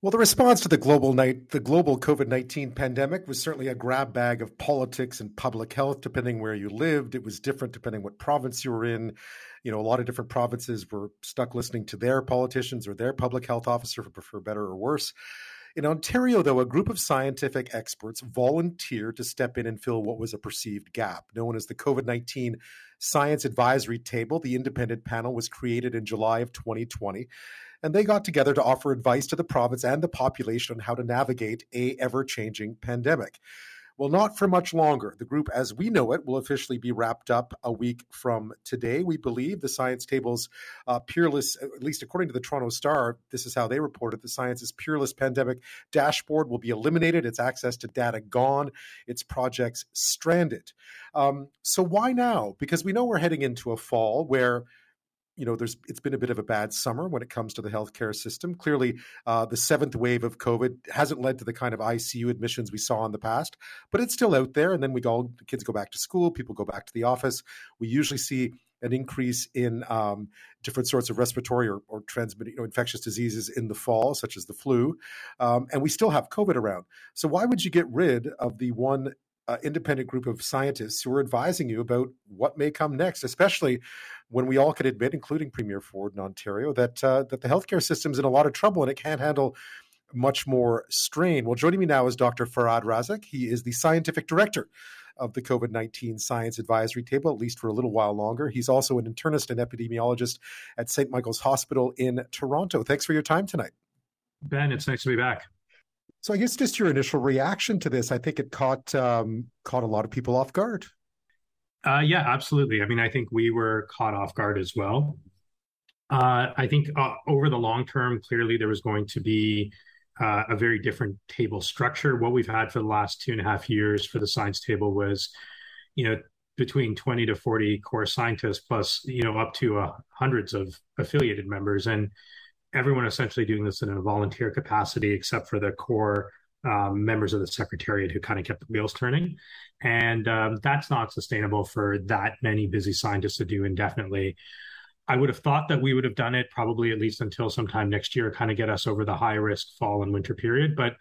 Well, the response to the global COVID-19 pandemic was certainly a grab bag of politics and public health, depending where you lived. It was different depending what province you were in. You know, a lot of different provinces were stuck listening to their politicians or their public health officer, for better or worse. In Ontario, though, a group of scientific experts volunteered to step in and fill what was a perceived gap, known as the COVID-19 Science Advisory Table. The independent panel was created in July of 2020, and they got together to offer advice to the province and the population on how to navigate an ever-changing pandemic. Well, not for much longer. The group, as we know it, will officially be wrapped up a week from today. We believe the science table's peerless, at least according to the Toronto Star, this is how they reported, the science's peerless pandemic dashboard will be eliminated, its access to data gone, its projects stranded. So why now? Because we know we're heading into a fall where it's been a bit of a bad summer when it comes to the healthcare system. Clearly, the seventh wave of COVID hasn't led to the kind of ICU admissions we saw in the past, but it's still out there. And then the kids go back to school, people go back to the office. We usually see an increase in different sorts of respiratory or transmitted infectious diseases in the fall, such as the flu. And we still have COVID around. So why would you get rid of the one independent group of scientists who are advising you about what may come next, especially when we all can admit, including Premier Ford in Ontario, that the healthcare system's in a lot of trouble and it can't handle much more strain. Well, joining me now is Dr. Fahad Razak. He is the scientific director of the COVID-19 Science Advisory Table, at least for a little while longer. He's also an internist and epidemiologist at St. Michael's Hospital in Toronto. Thanks for your time tonight. Ben, it's nice to be back. So I guess just your initial reaction to this, I think it caught a lot of people off guard. Yeah, absolutely. I mean, I think we were caught off guard as well. I think over the long term, clearly there was going to be a very different table structure. What we've had for the last 2.5 years for the science table was, between 20 to 40 core scientists plus, up to hundreds of affiliated members. And everyone essentially doing this in a volunteer capacity, except for the core members of the secretariat who kind of kept the wheels turning. And that's not sustainable for that many busy scientists to do indefinitely. I would have thought that we would have done it probably at least until sometime next year, kind of get us over the high risk fall and winter period. But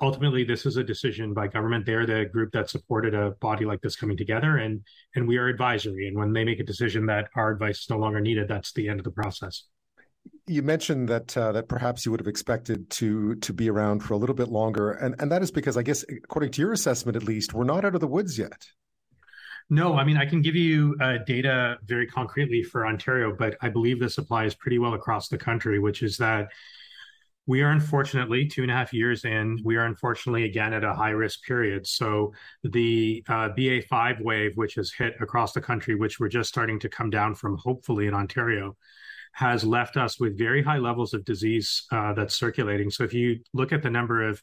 ultimately, this is a decision by government. They're the group that supported a body like this coming together, and we are advisory. And when they make a decision that our advice is no longer needed, that's the end of the process. You mentioned that perhaps you would have expected to be around for a little bit longer, and that is because, I guess, according to your assessment at least, we're not out of the woods yet. No, I mean, I can give you data very concretely for Ontario, but I believe this applies pretty well across the country, which is that we are unfortunately 2.5 years in, we are unfortunately again at a high-risk period. So the BA5 wave, which has hit across the country, which we're just starting to come down from, hopefully, in Ontario, has left us with very high levels of disease that's circulating. So if you look at the number of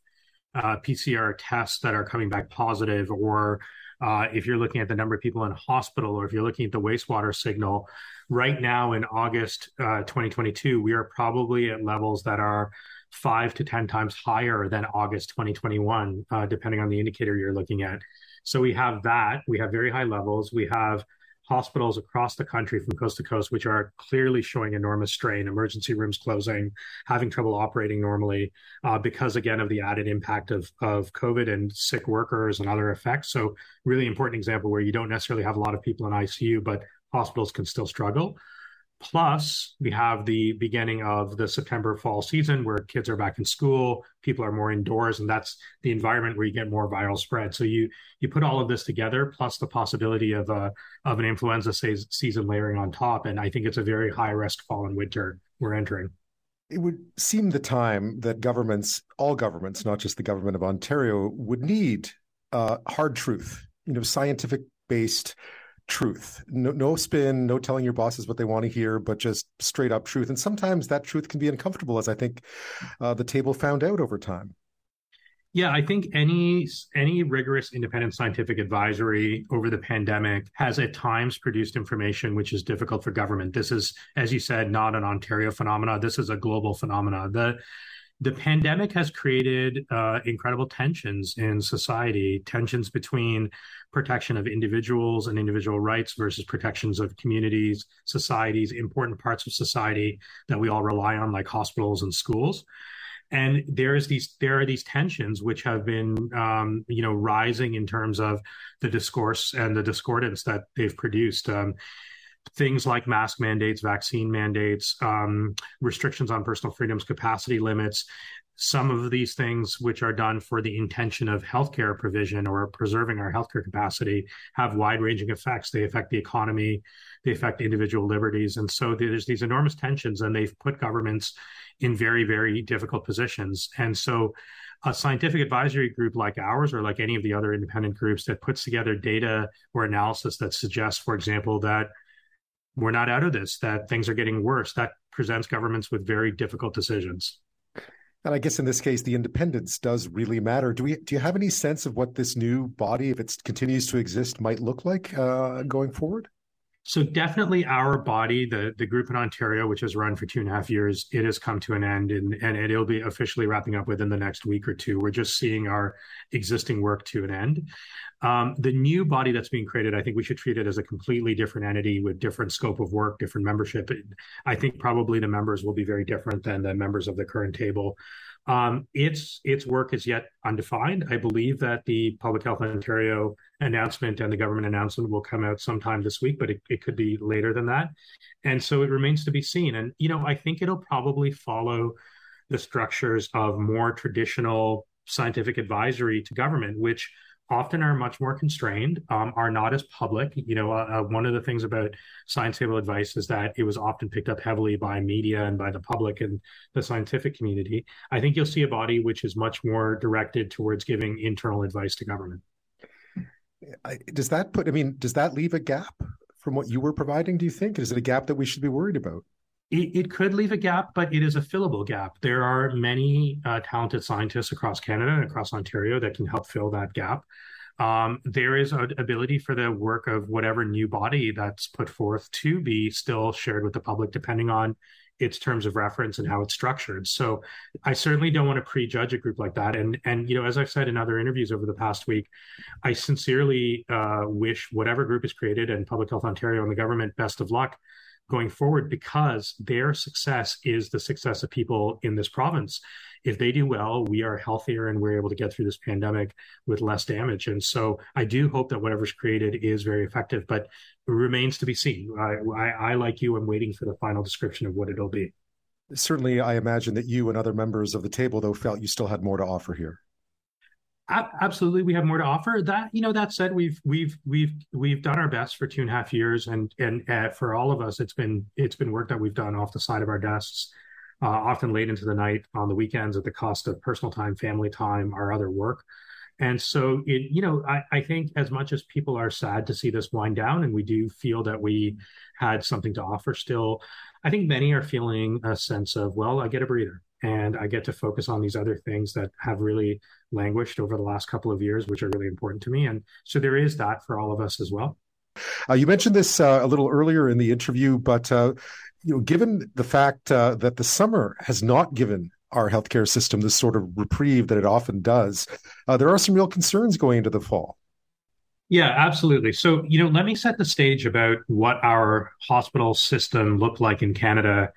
PCR tests that are coming back positive, or if you're looking at the number of people in hospital, or if you're looking at the wastewater signal, right now in August 2022, we are probably at levels that are 5 to 10 times higher than August 2021, depending on the indicator you're looking at. So we have that. We have very high levels. We have hospitals across the country from coast to coast, which are clearly showing enormous strain, emergency rooms closing, having trouble operating normally because, again, of the added impact of COVID and sick workers and other effects. So really important example where you don't necessarily have a lot of people in ICU, but hospitals can still struggle. Plus, we have the beginning of the September fall season where kids are back in school, people are more indoors, and that's the environment where you get more viral spread. So you put all of this together, plus the possibility of an influenza season layering on top, and I think it's a very high-risk fall and winter we're entering. It would seem the time that governments, all governments, not just the government of Ontario, would need hard truth, scientific-based truth. No spin, no telling your bosses what they want to hear, but just straight up truth. And sometimes that truth can be uncomfortable, as I think the table found out over time. Yeah, I think any rigorous independent scientific advisory over the pandemic has at times produced information which is difficult for government. This is, as you said, not an Ontario phenomena. This is a global phenomena. The pandemic has created incredible tensions in society, tensions between protection of individuals and individual rights versus protections of communities, societies, important parts of society that we all rely on, like hospitals and schools. And there are these tensions which have been, rising in terms of the discourse and the discordance that they've produced. Things like mask mandates, vaccine mandates, restrictions on personal freedoms, capacity limits, some of these things which are done for the intention of healthcare provision or preserving our healthcare capacity have wide-ranging effects. They affect the economy, they affect individual liberties. And so there's these enormous tensions, and they've put governments in very, very difficult positions. And so a scientific advisory group like ours, or like any of the other independent groups that puts together data or analysis that suggests, for example, that we're not out of this, that things are getting worse, that presents governments with very difficult decisions. And I guess in this case, the independence does really matter. Do you have any sense of what this new body, if it continues to exist, might look like going forward? So definitely our body, the group in Ontario, which has run for 2.5 years, it has come to an end, and it'll be officially wrapping up within the next week or two. We're just seeing our existing work to an end. The new body that's being created, I think we should treat it as a completely different entity with different scope of work, different membership. I think probably the members will be very different than the members of the current table. Its work is yet undefined. I believe that the Public Health Ontario announcement and the government announcement will come out sometime this week, but it could be later than that. And so it remains to be seen. And, I think it'll probably follow the structures of more traditional scientific advisory to government, which often are much more constrained, are not as public. One of the things about science table advice is that it was often picked up heavily by media and by the public and the scientific community. I think you'll see a body which is much more directed towards giving internal advice to government. Does that leave a gap from what you were providing, do you think? Is it a gap that we should be worried about? It could leave a gap, but it is a fillable gap. There are many talented scientists across Canada and across Ontario that can help fill that gap. There is an ability for the work of whatever new body that's put forth to be still shared with the public, depending on its terms of reference and how it's structured. So I certainly don't want to prejudge a group like that. And as I've said in other interviews over the past week, I sincerely wish whatever group is created and Public Health Ontario and the government best of luck going forward, because their success is the success of people in this province. If they do well, we are healthier and we're able to get through this pandemic with less damage. And so I do hope that whatever's created is very effective, but it remains to be seen. I, like you, am waiting for the final description of what it'll be. Certainly, I imagine that you and other members of the table, though, felt you still had more to offer here. Absolutely, we have more to offer. That that said, we've done our best for 2.5 years, and for all of us, it's been work that we've done off the side of our desks, often late into the night, on the weekends, at the cost of personal time, family time, our other work. And so, I think as much as people are sad to see this wind down, and we do feel that we had something to offer still, I think many are feeling a sense of, well, I get a breather. And I get to focus on these other things that have really languished over the last couple of years, which are really important to me. And so there is that for all of us as well. You mentioned this a little earlier in the interview, but given the fact that the summer has not given our healthcare system this sort of reprieve that it often does, there are some real concerns going into the fall. Yeah, absolutely. So, let me set the stage about what our hospital system looked like in Canada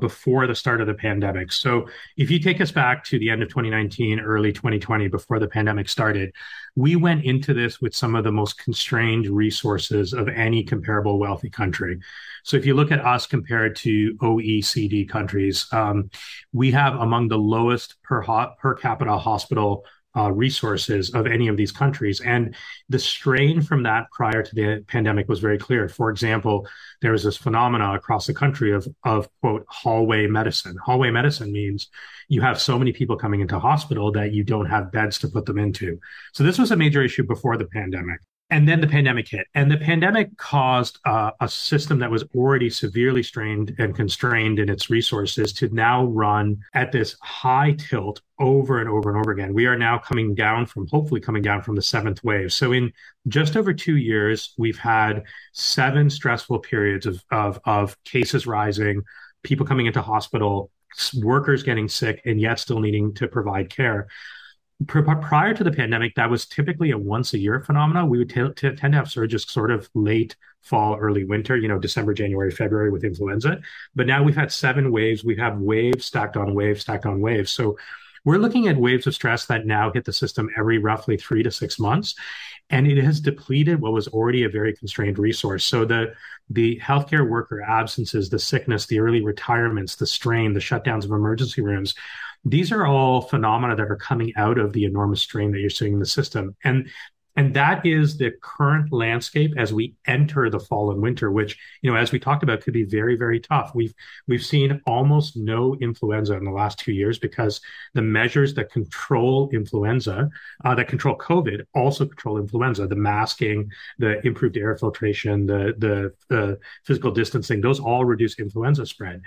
before the start of the pandemic. So if you take us back to the end of 2019, early 2020, before the pandemic started, we went into this with some of the most constrained resources of any comparable wealthy country. So if you look at us compared to OECD countries, we have among the lowest per capita hospital resources of any of these countries. And the strain from that prior to the pandemic was very clear. For example, there was this phenomena across the country of quote, hallway medicine. Hallway medicine means you have so many people coming into hospital that you don't have beds to put them into. So this was a major issue before the pandemic. And then the pandemic hit. And the pandemic caused a system that was already severely strained and constrained in its resources to now run at this high tilt over and over and over again. We are now hopefully coming down from the seventh wave. So in just over 2 years, we've had 7 stressful periods of cases rising, people coming into hospital, workers getting sick, and yet still needing to provide care. prior to the pandemic, that was typically a once a year phenomena. We would tend to have surges sort of late fall, early winter, you know, December, January, February with influenza. But now we've had 7 waves. We have waves stacked on waves, stacked on waves. So we're looking at waves of stress that now hit the system every roughly 3 to 6 months. And it has depleted what was already a very constrained resource. So the healthcare worker absences, the sickness, the early retirements, the strain, the shutdowns of emergency rooms, these are all phenomena that are coming out of the enormous strain that you're seeing in the system. And that is the current landscape as we enter the fall and winter, which, you know, as we talked about, could be very, very tough. We've seen almost no influenza in the last 2 years because the measures that control influenza, that control COVID, also control influenza. The masking, the improved air filtration, the physical distancing, those all reduce influenza spread.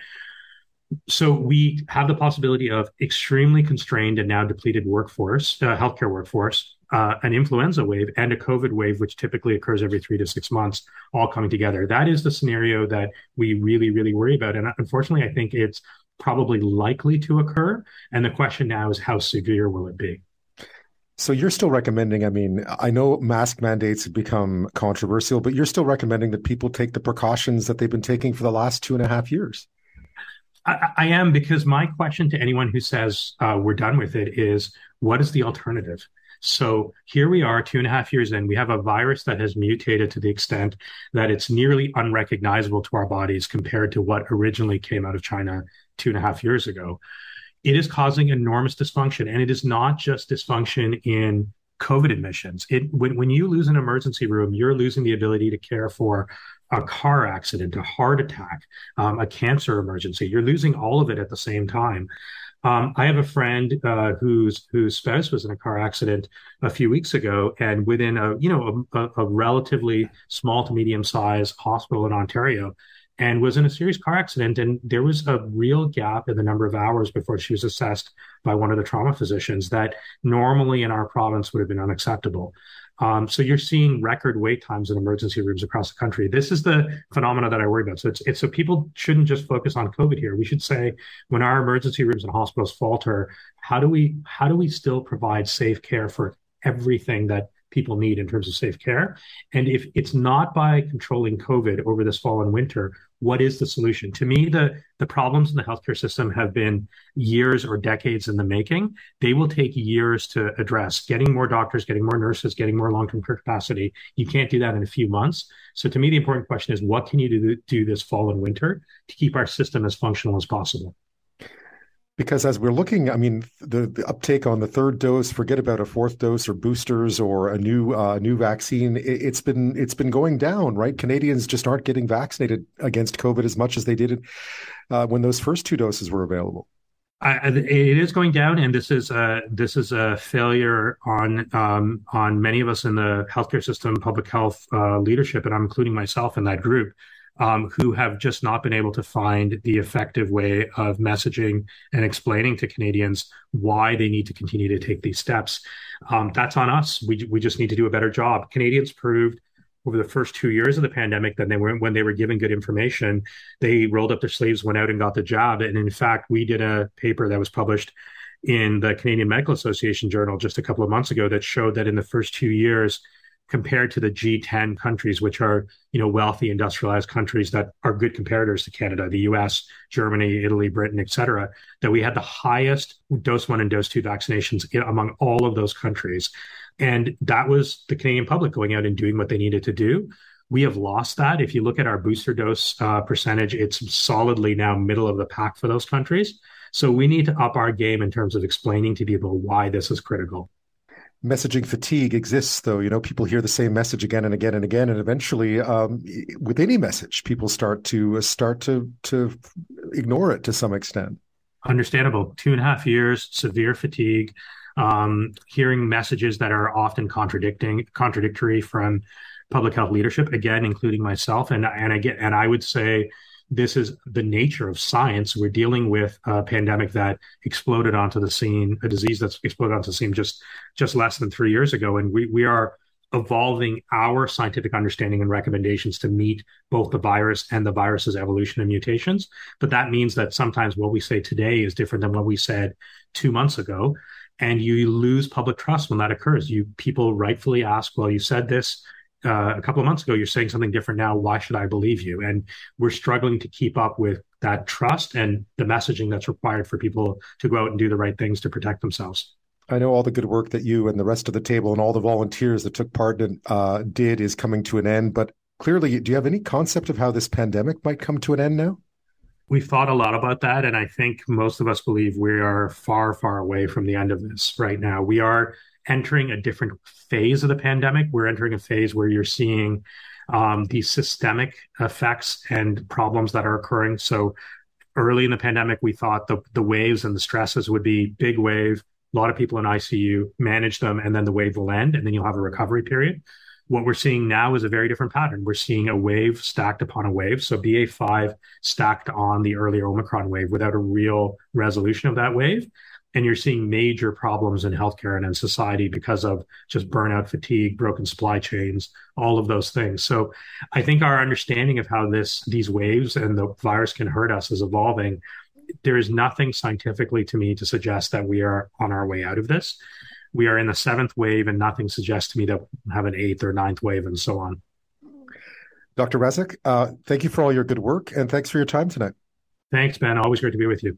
So we have the possibility of extremely constrained and now depleted workforce, healthcare workforce, an influenza wave and a COVID wave, which typically occurs every 3 to 6 months, all coming together. That is the scenario that we really, really worry about. And unfortunately, I think it's probably likely to occur. And the question now is, how severe will it be? So you're still recommending, I mean, I know mask mandates have become controversial, but you're still recommending that people take the precautions that they've been taking for the last 2.5 years. I am, because my question to anyone who says we're done with it is, what is the alternative? So here we are 2.5 years in, we have a virus that has mutated to the extent that it's nearly unrecognizable to our bodies compared to what originally came out of China 2.5 years ago. It is causing enormous dysfunction, and it is not just dysfunction in COVID admissions. When you lose an emergency room, you're losing the ability to care for a car accident, a heart attack, a cancer emergency. You're losing all of it at the same time. I have a friend whose spouse was in a car accident a few weeks ago, and within a relatively small to medium-sized hospital in Ontario, and was in a serious car accident. And there was a real gap in the number of hours before she was assessed by one of the trauma physicians that normally in our province would have been unacceptable. So you're seeing record wait times in emergency rooms across the country. This is the phenomena that I worry about. So so people shouldn't just focus on COVID here. We should say, when our emergency rooms and hospitals falter, how do we still provide safe care for everything that people need in terms of safe care? And if it's not by controlling COVID over this fall and winter, what is the solution? To me, the problems in the healthcare system have been years or decades in the making. They will take years to address. Getting more doctors, getting more nurses, getting more long-term care capacity, you can't do that in a few months. So to me, the important question is, what can you do this fall and winter to keep our system as functional as possible? Because as we're looking, I mean, the uptake on the third dose, forget about a fourth dose or boosters or a new vaccine, it's been going down, right? Canadians just aren't getting vaccinated against COVID as much as they did when those first 2 doses were available. It is going down, and this is a failure on many of us in the healthcare system, public health leadership, and I'm including myself in that group. Who have just not been able to find the effective way of messaging and explaining to Canadians why they need to continue to take these steps. That's on us. We just need to do a better job. Canadians proved over the first 2 years of the pandemic that when they were given good information, they rolled up their sleeves, went out and got the job. And in fact, we did a paper that was published in the Canadian Medical Association Journal just a couple of months ago that showed that in the first 2 years, compared to the G10 countries, which are, you know, wealthy, industrialized countries that are good comparators to Canada, the US, Germany, Italy, Britain, et cetera, that we had the highest dose 1 and dose 2 vaccinations among all of those countries. And that was the Canadian public going out and doing what they needed to do. We have lost that. If you look at our booster dose percentage, it's solidly now middle of the pack for those countries. So we need to up our game in terms of explaining to people why this is critical. Messaging fatigue exists, though. You know, people hear the same message again and again and again, and eventually, with any message, people start to ignore it to some extent. Understandable. 2.5 years, severe fatigue, hearing messages that are often contradictory from public health leadership, again, including myself, and I would say, this is the nature of science. We're dealing with a pandemic that exploded onto the scene, a disease that's exploded onto the scene just less than 3 years ago. And we are evolving our scientific understanding and recommendations to meet both the virus and the virus's evolution and mutations. But that means that sometimes what we say today is different than what we said 2 months ago. And you lose public trust when that occurs. People rightfully ask, well, you said this a couple of months ago, you're saying something different now. Why should I believe you? And we're struggling to keep up with that trust and the messaging that's required for people to go out and do the right things to protect themselves. I know all the good work that you and the rest of the table and all the volunteers that took part in did is coming to an end, but clearly, do you have any concept of how this pandemic might come to an end now? We've thought a lot about that, and I think most of us believe we are far, far away from the end of this right now. We are entering a different phase of the pandemic. We're entering a phase where you're seeing these systemic effects and problems that are occurring. So early in the pandemic, we thought the waves and the stresses would be big wave, a lot of people in ICU, manage them, and then the wave will end, and then you'll have a recovery period. What we're seeing now is a very different pattern. We're seeing a wave stacked upon a wave. So BA5 stacked on the earlier Omicron wave without a real resolution of that wave. And you're seeing major problems in healthcare and in society because of just burnout, fatigue, broken supply chains, all of those things. So I think our understanding of how these waves and the virus can hurt us is evolving. There is nothing scientifically to me to suggest that we are on our way out of this. We are in the seventh wave, and nothing suggests to me that we'll have an eighth or ninth wave and so on. Dr. Razak, thank you for all your good work, and thanks for your time tonight. Thanks, Ben. Always great to be with you.